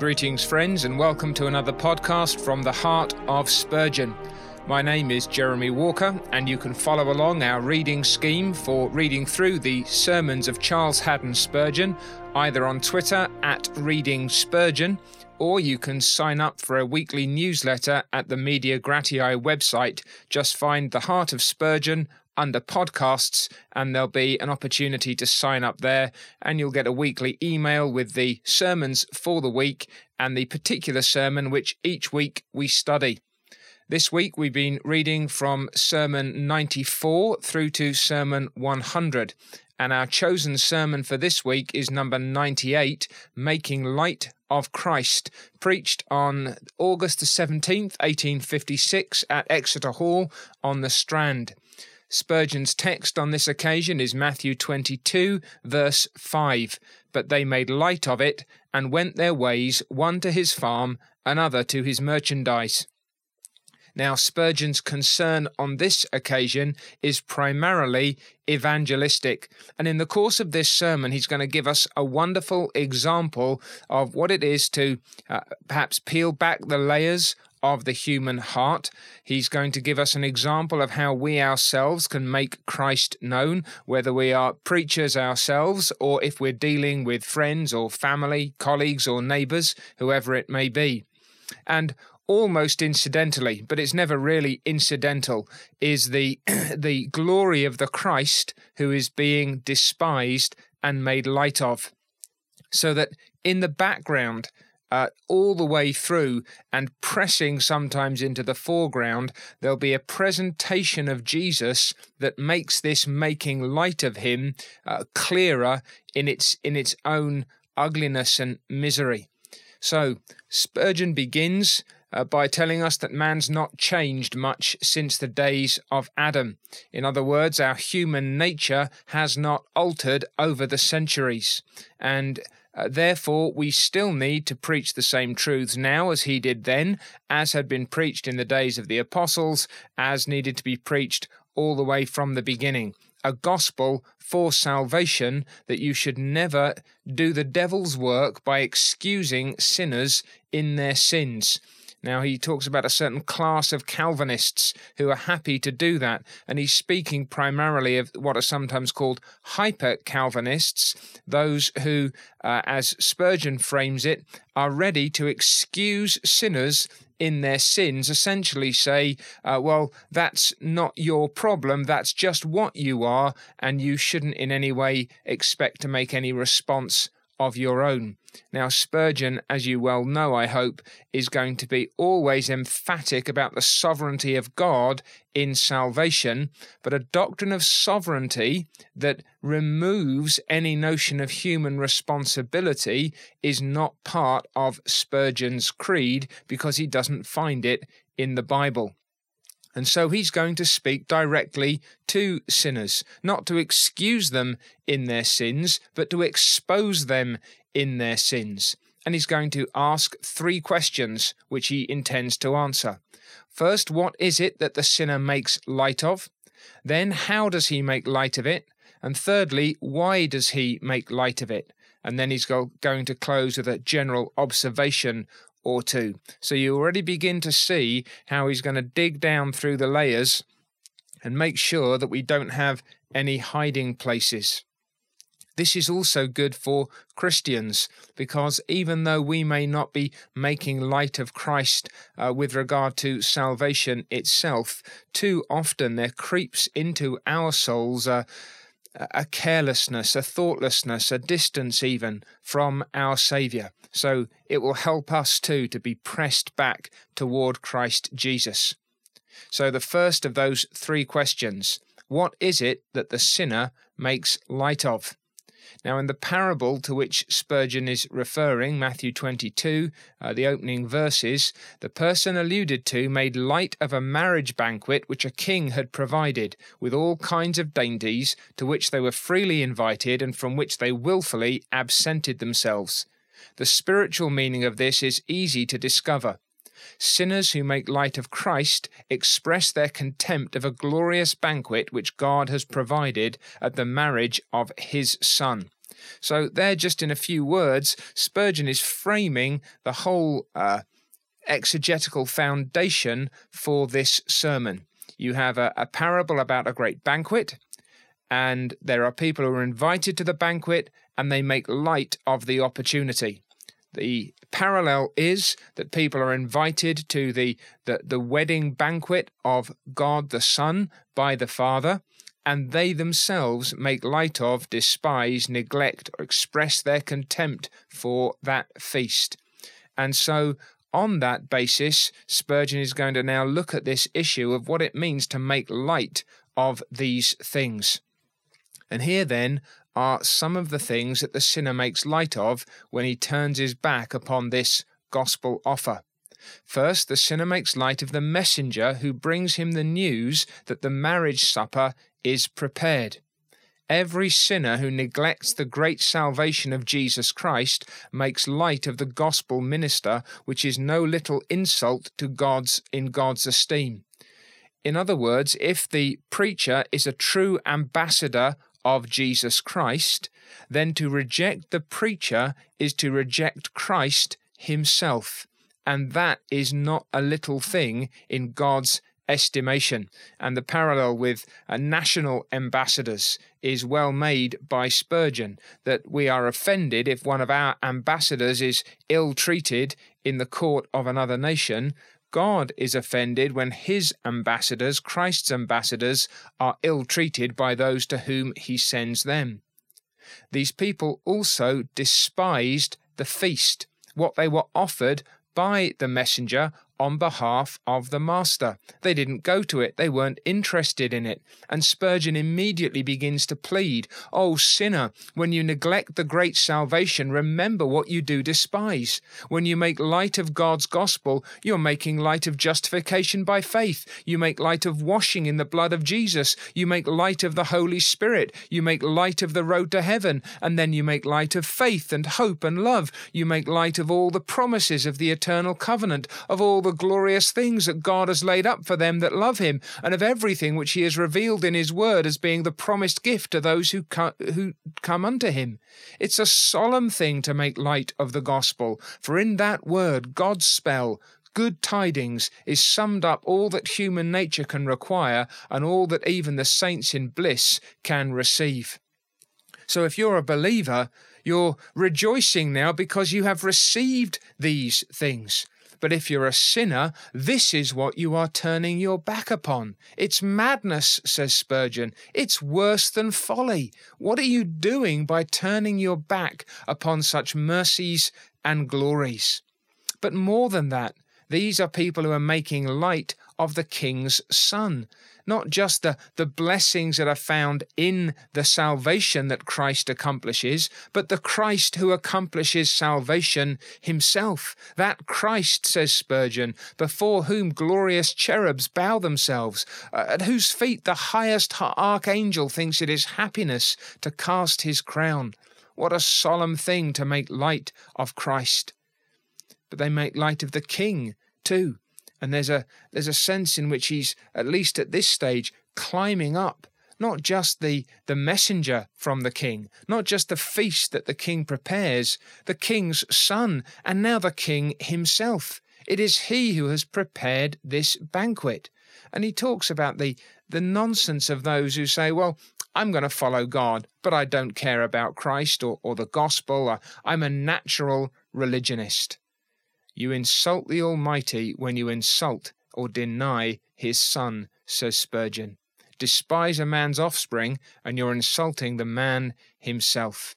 Greetings, friends, and welcome to another podcast from the heart of Spurgeon. My name is Jeremy Walker, and you can follow along our reading scheme for reading through the sermons of Charles Haddon Spurgeon, either on Twitter at Reading Spurgeon, or you can sign up for a weekly newsletter at the Media Gratiae website. Just find the heart of Spurgeon under podcasts, and there'll be an opportunity to sign up there, and you'll get a weekly email with the sermons for the week and the particular sermon which each week we study. This week we've been reading from Sermon 94 through to Sermon 100, and our chosen sermon for this week is number 98, Making Light of Christ, preached on August the 17th, 1856 at Exeter Hall on the Strand. Spurgeon's text on this occasion is Matthew 22, verse 5, "But they made light of it, and went their ways, one to his farm, another to his merchandise." Now, Spurgeon's concern on this occasion is primarily evangelistic, and in the course of this sermon he's going to give us a wonderful example of what it is to perhaps peel back the layers of the human heart. He's going to give us an example of how we ourselves can make Christ known, whether we are preachers ourselves or if we're dealing with friends or family, colleagues or neighbours, whoever it may be. And almost incidentally, but it's never really incidental, is the glory of the Christ who is being despised and made light of. So that in the background, all the way through and pressing sometimes into the foreground, there'll be a presentation of Jesus that makes this making light of him clearer in its own ugliness and misery. So Spurgeon begins by telling us that man's not changed much since the days of Adam. In other words, our human nature has not altered over the centuries, and therefore, we still need to preach the same truths now as he did then, as had been preached in the days of the apostles, as needed to be preached all the way from the beginning. A gospel for salvation, that you should never do the devil's work by excusing sinners in their sins. Now, he talks about a certain class of Calvinists who are happy to do that, and he's speaking primarily of what are sometimes called hyper-Calvinists, those who, as Spurgeon frames it, are ready to excuse sinners in their sins, essentially say, well, that's not your problem, that's just what you are, and you shouldn't in any way expect to make any response of your own. Now, Spurgeon, as you well know, I hope, is going to be always emphatic about the sovereignty of God in salvation, but a doctrine of sovereignty that removes any notion of human responsibility is not part of Spurgeon's creed, because he doesn't find it in the Bible. And so he's going to speak directly to sinners, not to excuse them in their sins, but to expose them in their sins. And he's going to ask three questions, which he intends to answer. First, what is it that the sinner makes light of? Then, how does he make light of it? And thirdly, why does he make light of it? And then he's going to close with a general observation or two. So you already begin to see how he's going to dig down through the layers and make sure that we don't have any hiding places. This is also good for Christians, because even though we may not be making light of Christ with regard to salvation itself, too often there creeps into our souls a carelessness, a thoughtlessness, a distance even from our Saviour. So it will help us too to be pressed back toward Christ Jesus. So the first of those three questions, what is it that the sinner makes light of? Now, in the parable to which Spurgeon is referring, Matthew 22, the opening verses, the person alluded to made light of a marriage banquet which a king had provided, with all kinds of dainties, to which they were freely invited and from which they willfully absented themselves. The spiritual meaning of this is easy to discover. Sinners who make light of Christ express their contempt of a glorious banquet which God has provided at the marriage of his Son. So there, just in a few words, Spurgeon is framing the whole exegetical foundation for this sermon. You have a parable about a great banquet, and there are people who are invited to the banquet, and they make light of the opportunity. The parallel is that people are invited to the wedding banquet of God the Son by the Father, and they themselves make light of, despise, neglect, or express their contempt for that feast. And so, on that basis, Spurgeon is going to now look at this issue of what it means to make light of these things. And here then are some of the things that the sinner makes light of when he turns his back upon this gospel offer. First, the sinner makes light of the messenger who brings him the news that the marriage supper is prepared. Every sinner who neglects the great salvation of Jesus Christ makes light of the gospel minister, which is no little insult to God's esteem. In other words, if the preacher is a true ambassador of Jesus Christ, then to reject the preacher is to reject Christ himself, and that is not a little thing in God's estimation. And the parallel with national ambassadors is well made by Spurgeon, that we are offended if one of our ambassadors is ill-treated in the court of another nation. God is offended when his ambassadors, Christ's ambassadors, are ill-treated by those to whom he sends them. These people also despised the feast, what they were offered by the messenger on behalf of the master. They didn't go to it. They weren't interested in it. And Spurgeon immediately begins to plead, "O sinner, when you neglect the great salvation, remember what you do despise. When you make light of God's gospel, you're making light of justification by faith. You make light of washing in the blood of Jesus. You make light of the Holy Spirit. You make light of the road to heaven. And then you make light of faith and hope and love. You make light of all the promises of the eternal covenant, of all the glorious things that God has laid up for them that love him, and of everything which he has revealed in his word as being the promised gift to those who come unto him." It's a solemn thing to make light of the gospel, for in that word, God's spell, good tidings, is summed up all that human nature can require and all that even the saints in bliss can receive. So if you're a believer, you're rejoicing now because you have received these things. But if you're a sinner, this is what you are turning your back upon. It's madness, says Spurgeon. It's worse than folly. What are you doing by turning your back upon such mercies and glories? But more than that, these are people who are making light of the King's Son, not just the blessings that are found in the salvation that Christ accomplishes, but the Christ who accomplishes salvation himself. That Christ, says Spurgeon, before whom glorious cherubs bow themselves, at whose feet the highest archangel thinks it is happiness to cast his crown. What a solemn thing to make light of Christ. But they make light of the King too. And there's a sense in which he's, at least at this stage, climbing up, not just the messenger from the King, not just the feast that the King prepares, the King's Son, and now the King himself. It is he who has prepared this banquet. And he talks about the nonsense of those who say, "Well, I'm going to follow God, but I don't care about Christ or the gospel. I'm a natural religionist." You insult the Almighty when you insult or deny his Son, says Spurgeon. Despise a man's offspring, and you're insulting the man himself.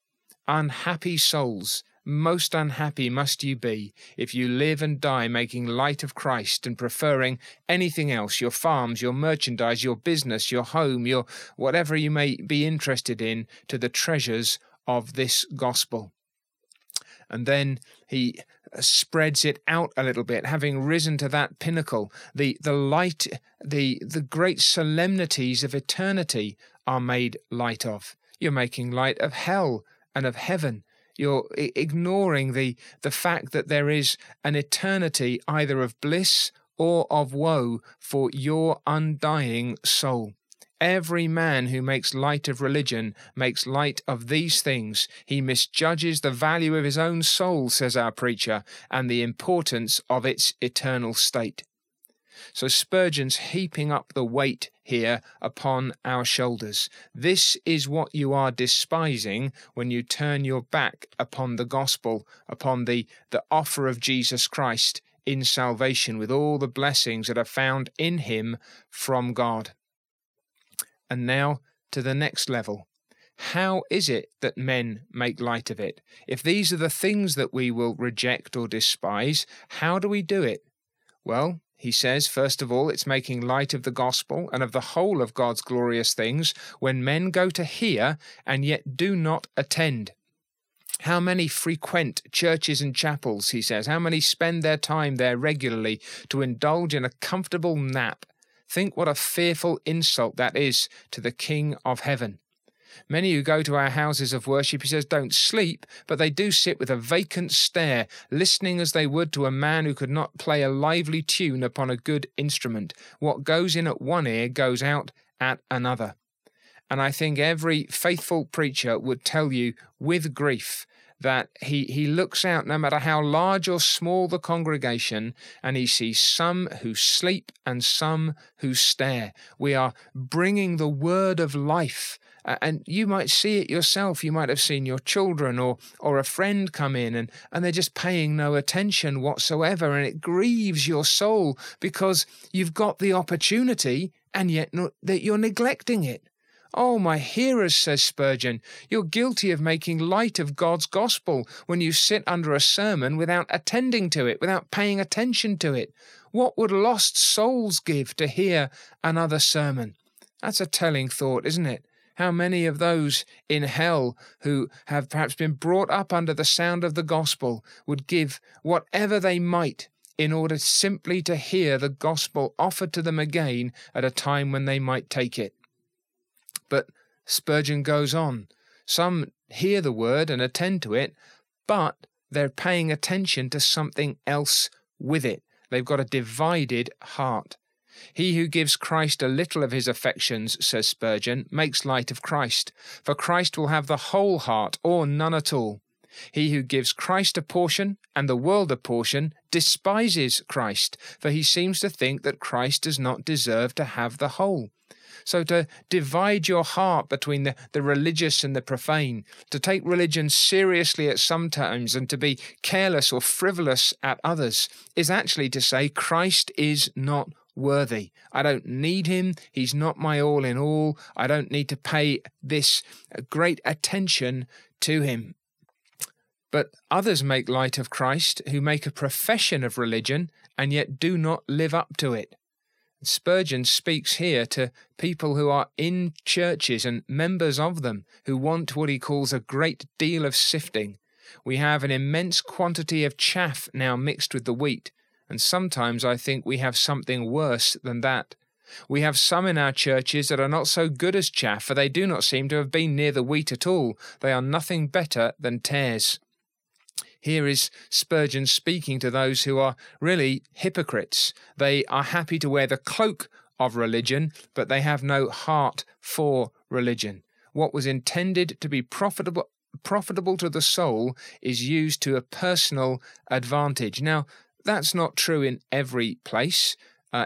Unhappy souls, most unhappy must you be if you live and die making light of Christ and preferring anything else, your farms, your merchandise, your business, your home, your whatever you may be interested in, to the treasures of this gospel. And then he spreads it out a little bit, having risen to that pinnacle. The light, the great solemnities of eternity are made light of. You're making light of hell and of heaven. You're ignoring the fact that there is an eternity either of bliss or of woe for your undying soul. Every man who makes light of religion makes light of these things. He misjudges the value of his own soul, says our preacher, and the importance of its eternal state. So Spurgeon's heaping up the weight here upon our shoulders. This is what you are despising when you turn your back upon the gospel, upon the offer of Jesus Christ in salvation with all the blessings that are found in him from God. And now to the next level. How is it that men make light of it? If these are the things that we will reject or despise, how do we do it? Well, he says, first of all, it's making light of the gospel and of the whole of God's glorious things when men go to hear and yet do not attend. How many frequent churches and chapels, he says, how many spend their time there regularly to indulge in a comfortable nap? Think what a fearful insult that is to the King of Heaven. Many who go to our houses of worship, he says, don't sleep, but they do sit with a vacant stare, listening as they would to a man who could not play a lively tune upon a good instrument. What goes in at one ear goes out at another. And I think every faithful preacher would tell you with grief that he looks out, no matter how large or small the congregation, and he sees some who sleep and some who stare. We are bringing the word of life. And you might see it yourself. You might have seen your children or a friend come in and they're just paying no attention whatsoever, and it grieves your soul because you've got the opportunity and yet that you're neglecting it. Oh, my hearers, says Spurgeon, you're guilty of making light of God's gospel when you sit under a sermon without attending to it, without paying attention to it. What would lost souls give to hear another sermon? That's a telling thought, isn't it? How many of those in hell who have perhaps been brought up under the sound of the gospel would give whatever they might in order simply to hear the gospel offered to them again at a time when they might take it? But Spurgeon goes on. Some hear the word and attend to it, but they're paying attention to something else with it. They've got a divided heart. He who gives Christ a little of his affections, says Spurgeon, makes light of Christ, for Christ will have the whole heart or none at all. He who gives Christ a portion and the world a portion despises Christ, for he seems to think that Christ does not deserve to have the whole. So to divide your heart between the religious and the profane, to take religion seriously at some times and to be careless or frivolous at others, is actually to say Christ is not worthy. I don't need him. He's not my all in all. I don't need to pay this great attention to him. But others make light of Christ who make a profession of religion and yet do not live up to it. Spurgeon speaks here to people who are in churches and members of them who want what he calls a great deal of sifting. We have an immense quantity of chaff now mixed with the wheat. And sometimes I think we have something worse than that. We have some in our churches that are not so good as chaff, for they do not seem to have been near the wheat at all. They are nothing better than tares. Here is Spurgeon speaking to those who are really hypocrites. They are happy to wear the cloak of religion, but they have no heart for religion. What was intended to be profitable to the soul is used to a personal advantage. Now, that's not true in every place.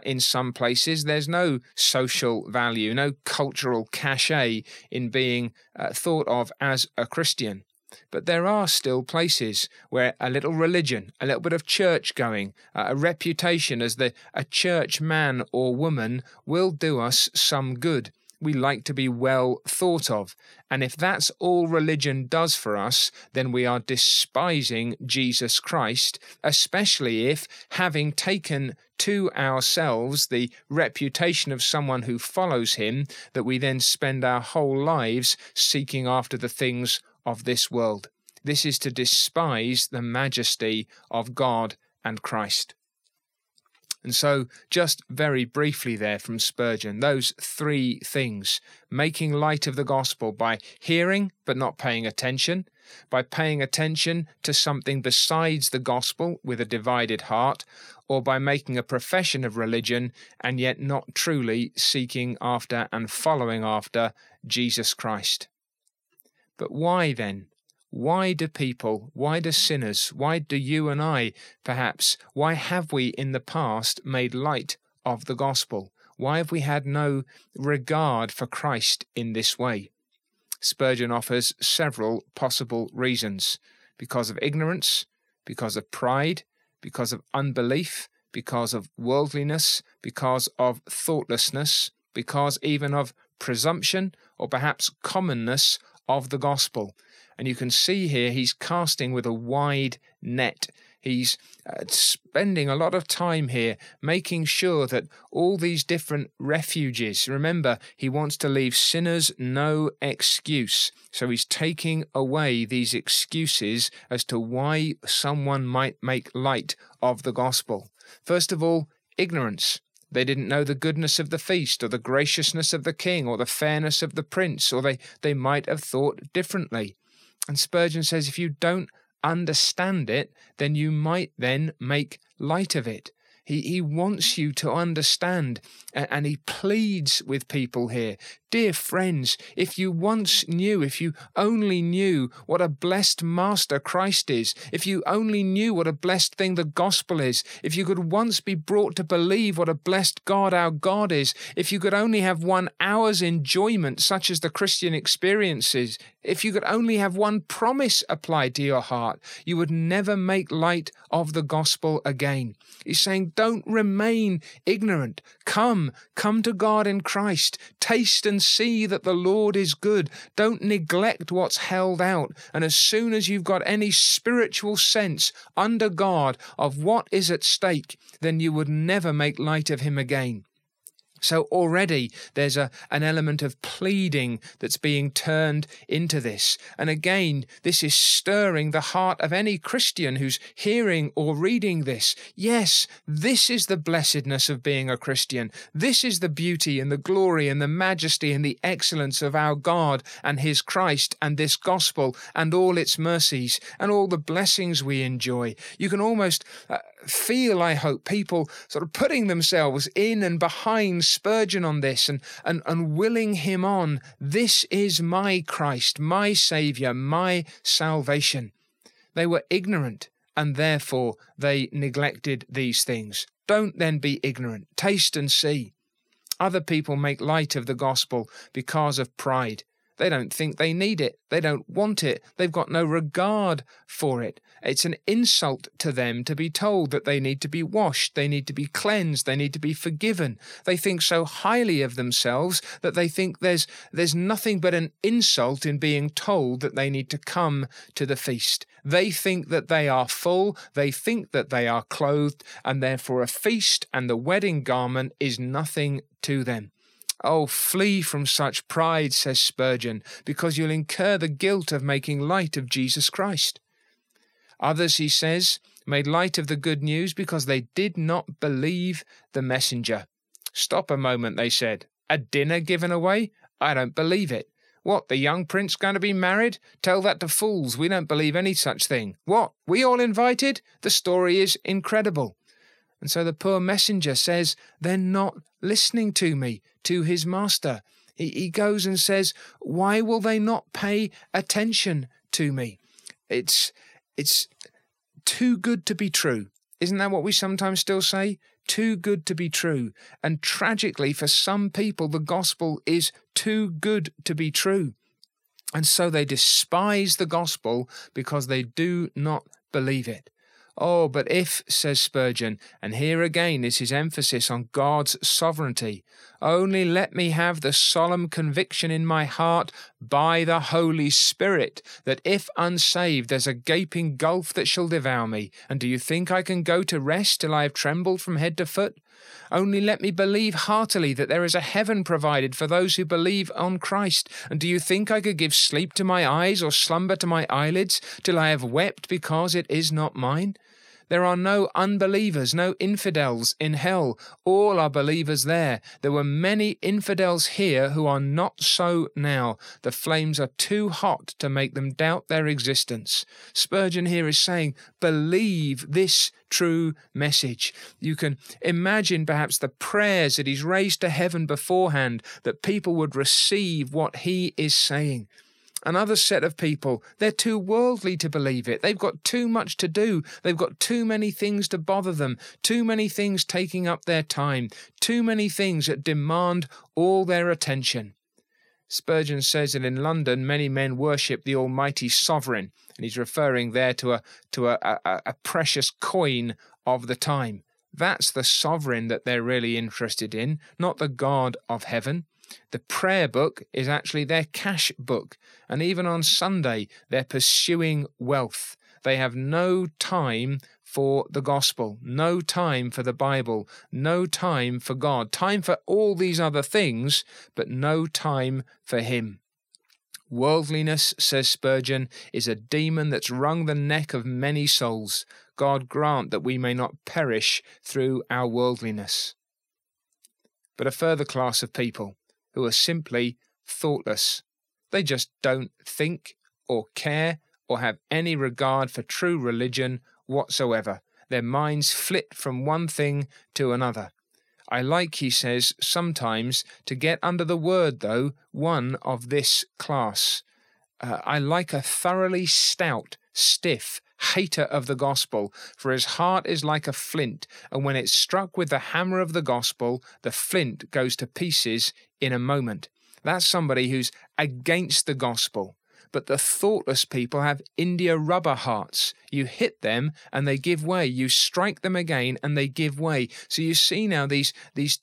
In some places, there's no social value, no cultural cachet in being thought of as a Christian. But there are still places where a little religion, a little bit of church going, a reputation as a church man or woman will do us some good. We like to be well thought of. And if that's all religion does for us, then we are despising Jesus Christ, especially if, having taken to ourselves the reputation of someone who follows him, that we then spend our whole lives seeking after the things of this world. This is to despise the majesty of God and Christ. And so, just very briefly there from Spurgeon, those three things: making light of the gospel by hearing but not paying attention, by paying attention to something besides the gospel with a divided heart, or by making a profession of religion and yet not truly seeking after and following after Jesus Christ. But why then? Why do people, why do sinners, why do you and I, perhaps, why have we in the past made light of the gospel? Why have we had no regard for Christ in this way? Spurgeon offers several possible reasons. Because of ignorance, because of pride, because of unbelief, because of worldliness, because of thoughtlessness, because even of presumption or perhaps commonness of the gospel. And you can see here he's casting with a wide net. He's spending a lot of time here making sure that all these different refuges, remember, he wants to leave sinners no excuse. So he's taking away these excuses as to why someone might make light of the gospel. First of all, ignorance. They didn't know the goodness of the feast or the graciousness of the king or the fairness of the prince, or they might have thought differently. And Spurgeon says if you don't understand it, then you might then make light of it. He wants you to understand, and he pleads with people here. Dear friends, if you once knew, if you only knew what a blessed master Christ is, if you only knew what a blessed thing the gospel is, if you could once be brought to believe what a blessed God our God is, if you could only have 1 hour's enjoyment such as the Christian experiences, if you could only have 1 promise applied to your heart, you would never make light of the gospel again. He's saying, don't remain ignorant. Come to God in Christ. Taste and see that the Lord is good. Don't neglect what's held out. And as soon as you've got any spiritual sense under God of what is at stake, then you would never make light of him again. So already there's an element of pleading that's being turned into this. And again, this is stirring the heart of any Christian who's hearing or reading this. Yes, this is the blessedness of being a Christian. This is the beauty and the glory and the majesty and the excellence of our God and his Christ and this gospel and all its mercies and all the blessings we enjoy. You can almost feel, I hope, people sort of putting themselves in and behind Spurgeon on this and willing him on. This is my Christ, my Saviour, my salvation. They were ignorant and therefore they neglected these things. Don't then be ignorant. Taste and see. Other people make light of the gospel because of pride. They don't think they need it. They don't want it. They've got no regard for it. It's an insult to them to be told that they need to be washed, they need to be cleansed, they need to be forgiven. They think so highly of themselves that they think there's nothing but an insult in being told that they need to come to the feast. They think that they are full, they think that they are clothed, and therefore a feast and the wedding garment is nothing to them. Oh, flee from such pride, says Spurgeon, because you'll incur the guilt of making light of Jesus Christ. Others, he says, made light of the good news because they did not believe the messenger. Stop a moment, they said. A dinner given away? I don't believe it. What, the young prince going to be married? Tell that to fools. We don't believe any such thing. What, we all invited? The story is incredible. And so the poor messenger says, they're not listening to me, to his master. He goes and says, why will they not pay attention to me? It's too good to be true. Isn't that what we sometimes still say? Too good to be true. And tragically, for some people, the gospel is too good to be true. And so they despise the gospel because they do not believe it. Oh, but if, says Spurgeon, and here again is his emphasis on God's sovereignty, only let me have the solemn conviction in my heart by the Holy Spirit that if unsaved there's a gaping gulf that shall devour me, and do you think I can go to rest till I have trembled from head to foot? Only let me believe heartily that there is a heaven provided for those who believe on Christ. And do you think I could give sleep to my eyes or slumber to my eyelids till I have wept because it is not mine? There are no unbelievers, no infidels in hell. All are believers there. There were many infidels here who are not so now. The flames are too hot to make them doubt their existence. Spurgeon here is saying, believe this true message. You can imagine perhaps the prayers that he's raised to heaven beforehand, that people would receive what he is saying. Another set of people, they're too worldly to believe it. They've got too much to do. They've got too many things to bother them, too many things taking up their time, too many things that demand all their attention. Spurgeon says that in London, many men worship the Almighty Sovereign, and he's referring there to a precious coin of the time. That's the sovereign that they're really interested in, not the God of heaven. The prayer book is actually their cash book, and even on Sunday, they're pursuing wealth. They have no time for the gospel, no time for the Bible, no time for God, time for all these other things, but no time for Him. Worldliness, says Spurgeon, is a demon that's wrung the neck of many souls. God grant that we may not perish through our worldliness. But a further class of people who are simply thoughtless. They just don't think or care or have any regard for true religion whatsoever. Their minds flit from one thing to another. I like, he says, sometimes to get under the word, though, one of this class. I like a thoroughly stout, stiff hater of the gospel, for his heart is like a flint, and when it's struck with the hammer of the gospel, the flint goes to pieces in a moment. That's somebody who's against the gospel. But the thoughtless people have India rubber hearts. You hit them and they give way. You strike them again and they give way. So you see now these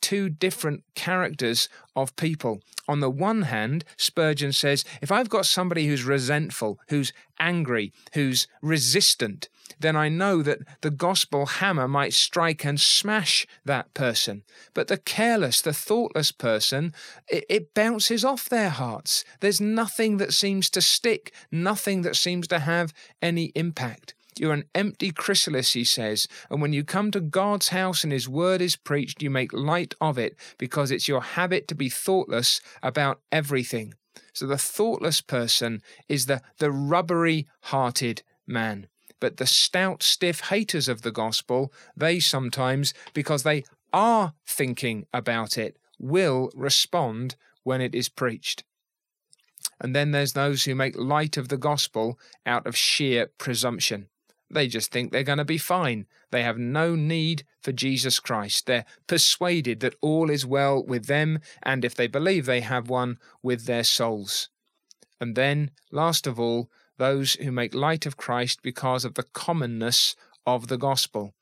two different characters of people. On the one hand, Spurgeon says, if I've got somebody who's resentful, who's angry, who's resistant, then I know that the gospel hammer might strike and smash that person. But the careless, the thoughtless person, it bounces off their hearts. There's nothing that seems to stick, nothing that seems to have any impact. You're an empty chrysalis, he says, and when you come to God's house and His word is preached, you make light of it because it's your habit to be thoughtless about everything. So the thoughtless person is the rubbery-hearted man. But the stout, stiff haters of the gospel, they sometimes, because they are thinking about it, will respond when it is preached. And then there's those who make light of the gospel out of sheer presumption. They just think they're going to be fine. They have no need for Jesus Christ. They're persuaded that all is well with them, and if they believe they have one, with their souls. And then, last of all, those who make light of Christ because of the commonness of the gospel.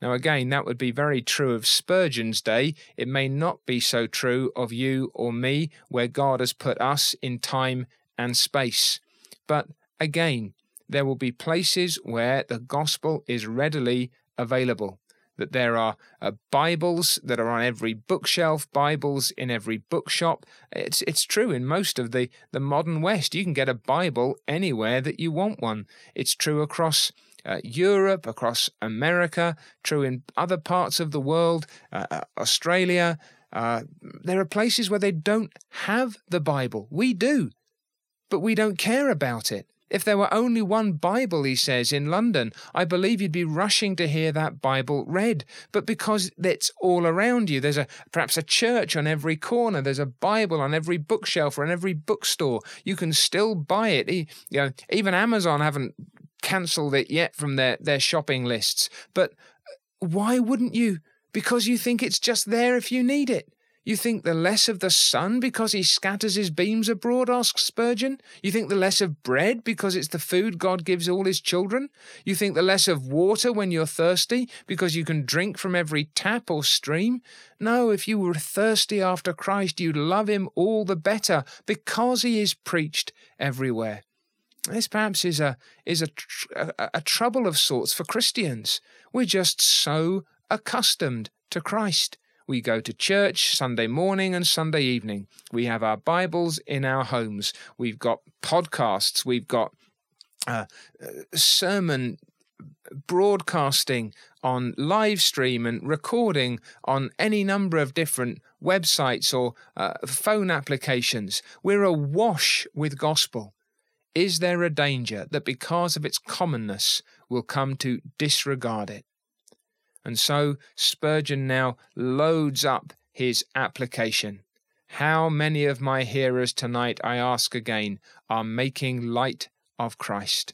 Now again, that would be very true of Spurgeon's day. It may not be so true of you or me, where God has put us in time and space. But again, there will be places where the gospel is readily available, that there are Bibles that are on every bookshelf, Bibles in every bookshop. It's true in most of the modern West. You can get a Bible anywhere that you want one. It's true across Europe, across America, true in other parts of the world, Australia. There are places where they don't have the Bible. We do, but we don't care about it. If there were only one Bible, he says, in London, I believe you'd be rushing to hear that Bible read. But because it's all around you, there's perhaps a church on every corner, there's a Bible on every bookshelf or in every bookstore, you can still buy it. Even Amazon haven't cancelled it yet from their shopping lists. But why wouldn't you? Because you think it's just there if you need it. You think the less of the sun because he scatters his beams abroad, asks Spurgeon? You think the less of bread because it's the food God gives all his children? You think the less of water when you're thirsty because you can drink from every tap or stream? No, if you were thirsty after Christ, you'd love him all the better because he is preached everywhere. This perhaps is a trouble of sorts for Christians. We're just so accustomed to Christ. We go to church Sunday morning and Sunday evening. We have our Bibles in our homes. We've got podcasts. We've got sermon broadcasting on live stream and recording on any number of different websites or phone applications. We're awash with gospel. Is there a danger that because of its commonness we'll come to disregard it? And so Spurgeon now loads up his application. How many of my hearers tonight, I ask again, are making light of Christ?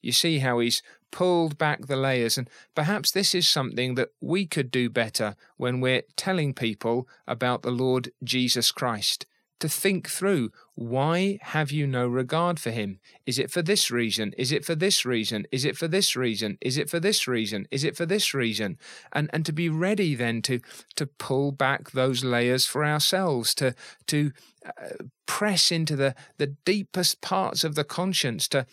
You see how he's pulled back the layers, and perhaps this is something that we could do better when we're telling people about the Lord Jesus Christ. To think through, why have you no regard for him? Is it for this reason? Is it for this reason? Is it for this reason? Is it for this reason? Is it for this reason? And to be ready then to pull back those layers for ourselves, to press into the deepest parts of the conscience, to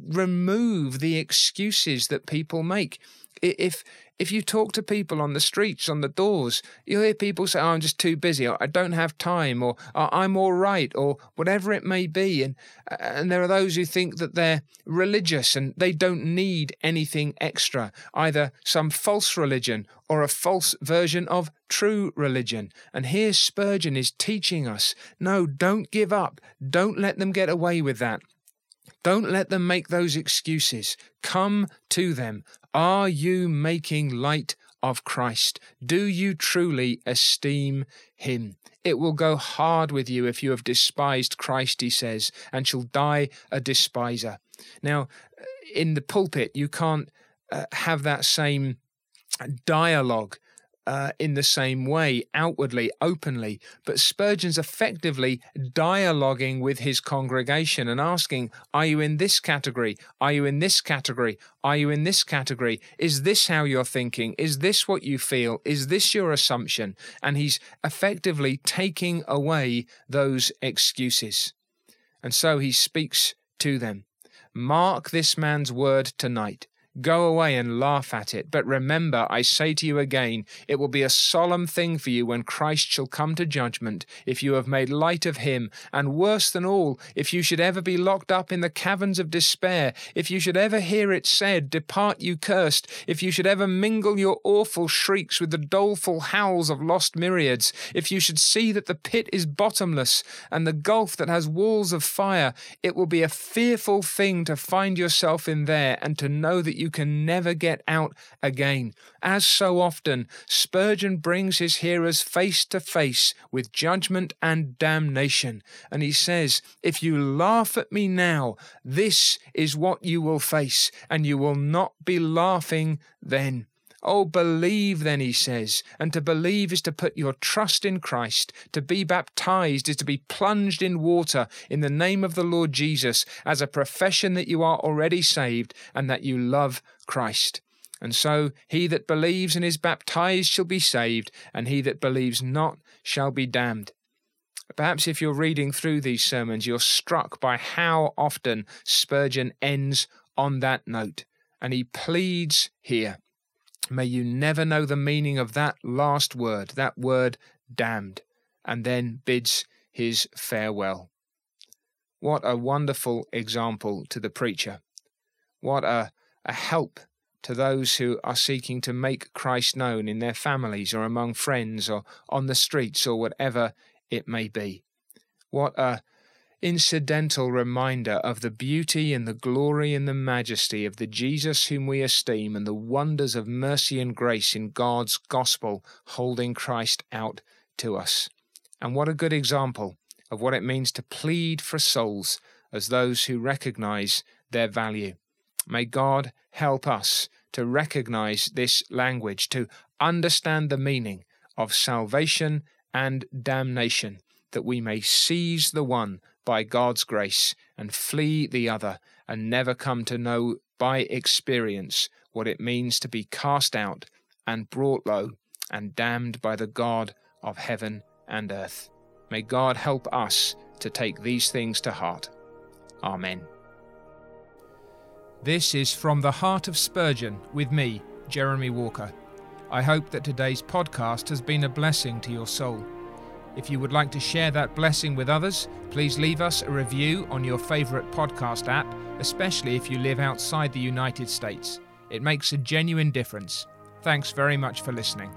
remove the excuses that people make. If you talk to people on the streets, on the doors, you'll hear people say, I'm just too busy, or I don't have time, or I'm all right, or whatever it may be. And there are those who think that they're religious and they don't need anything extra, either some false religion or a false version of true religion. And here Spurgeon is teaching us, no, don't give up. Don't let them get away with that. Don't let them make those excuses. Come to them. Are you making light of Christ? Do you truly esteem him? It will go hard with you if you have despised Christ, he says, and shall die a despiser. Now, in the pulpit, you can't have that same dialogue in the same way, outwardly, openly, but Spurgeon's effectively dialoguing with his congregation and asking, are you in this category? Are you in this category? Are you in this category? Is this how you're thinking? Is this what you feel? Is this your assumption? And he's effectively taking away those excuses. And so he speaks to them. Mark this man's word tonight. Go away and laugh at it, but remember, I say to you again, it will be a solemn thing for you when Christ shall come to judgment, if you have made light of him, and worse than all, if you should ever be locked up in the caverns of despair, if you should ever hear it said, depart you cursed, if you should ever mingle your awful shrieks with the doleful howls of lost myriads, if you should see that the pit is bottomless, and the gulf that has walls of fire, it will be a fearful thing to find yourself in there, and to know that you can never get out again. As so often, Spurgeon brings his hearers face to face with judgment and damnation. And he says, if you laugh at me now, this is what you will face, and you will not be laughing then. Oh, believe then, he says, and to believe is to put your trust in Christ. To be baptized is to be plunged in water in the name of the Lord Jesus as a profession that you are already saved and that you love Christ. And so he that believes and is baptized shall be saved, and he that believes not shall be damned. Perhaps if you're reading through these sermons, you're struck by how often Spurgeon ends on that note. And he pleads here, may you never know the meaning of that last word, that word damned, and then bids his farewell. What a wonderful example to the preacher. What a help to those who are seeking to make Christ known in their families or among friends or on the streets or whatever it may be. What a incidental reminder of the beauty and the glory and the majesty of the Jesus whom we esteem, and the wonders of mercy and grace in God's gospel, holding Christ out to us. And what a good example of what it means to plead for souls as those who recognize their value. May God help us to recognize this language, to understand the meaning of salvation and damnation, that we may seize the one by God's grace and flee the other, and never come to know by experience what it means to be cast out and brought low and damned by the God of heaven and earth. May God help us to take these things to heart. Amen. This is From the Heart of Spurgeon with me, Jeremy Walker. I hope that today's podcast has been a blessing to your soul. If you would like to share that blessing with others, please leave us a review on your favourite podcast app, especially if you live outside the United States. It makes a genuine difference. Thanks very much for listening.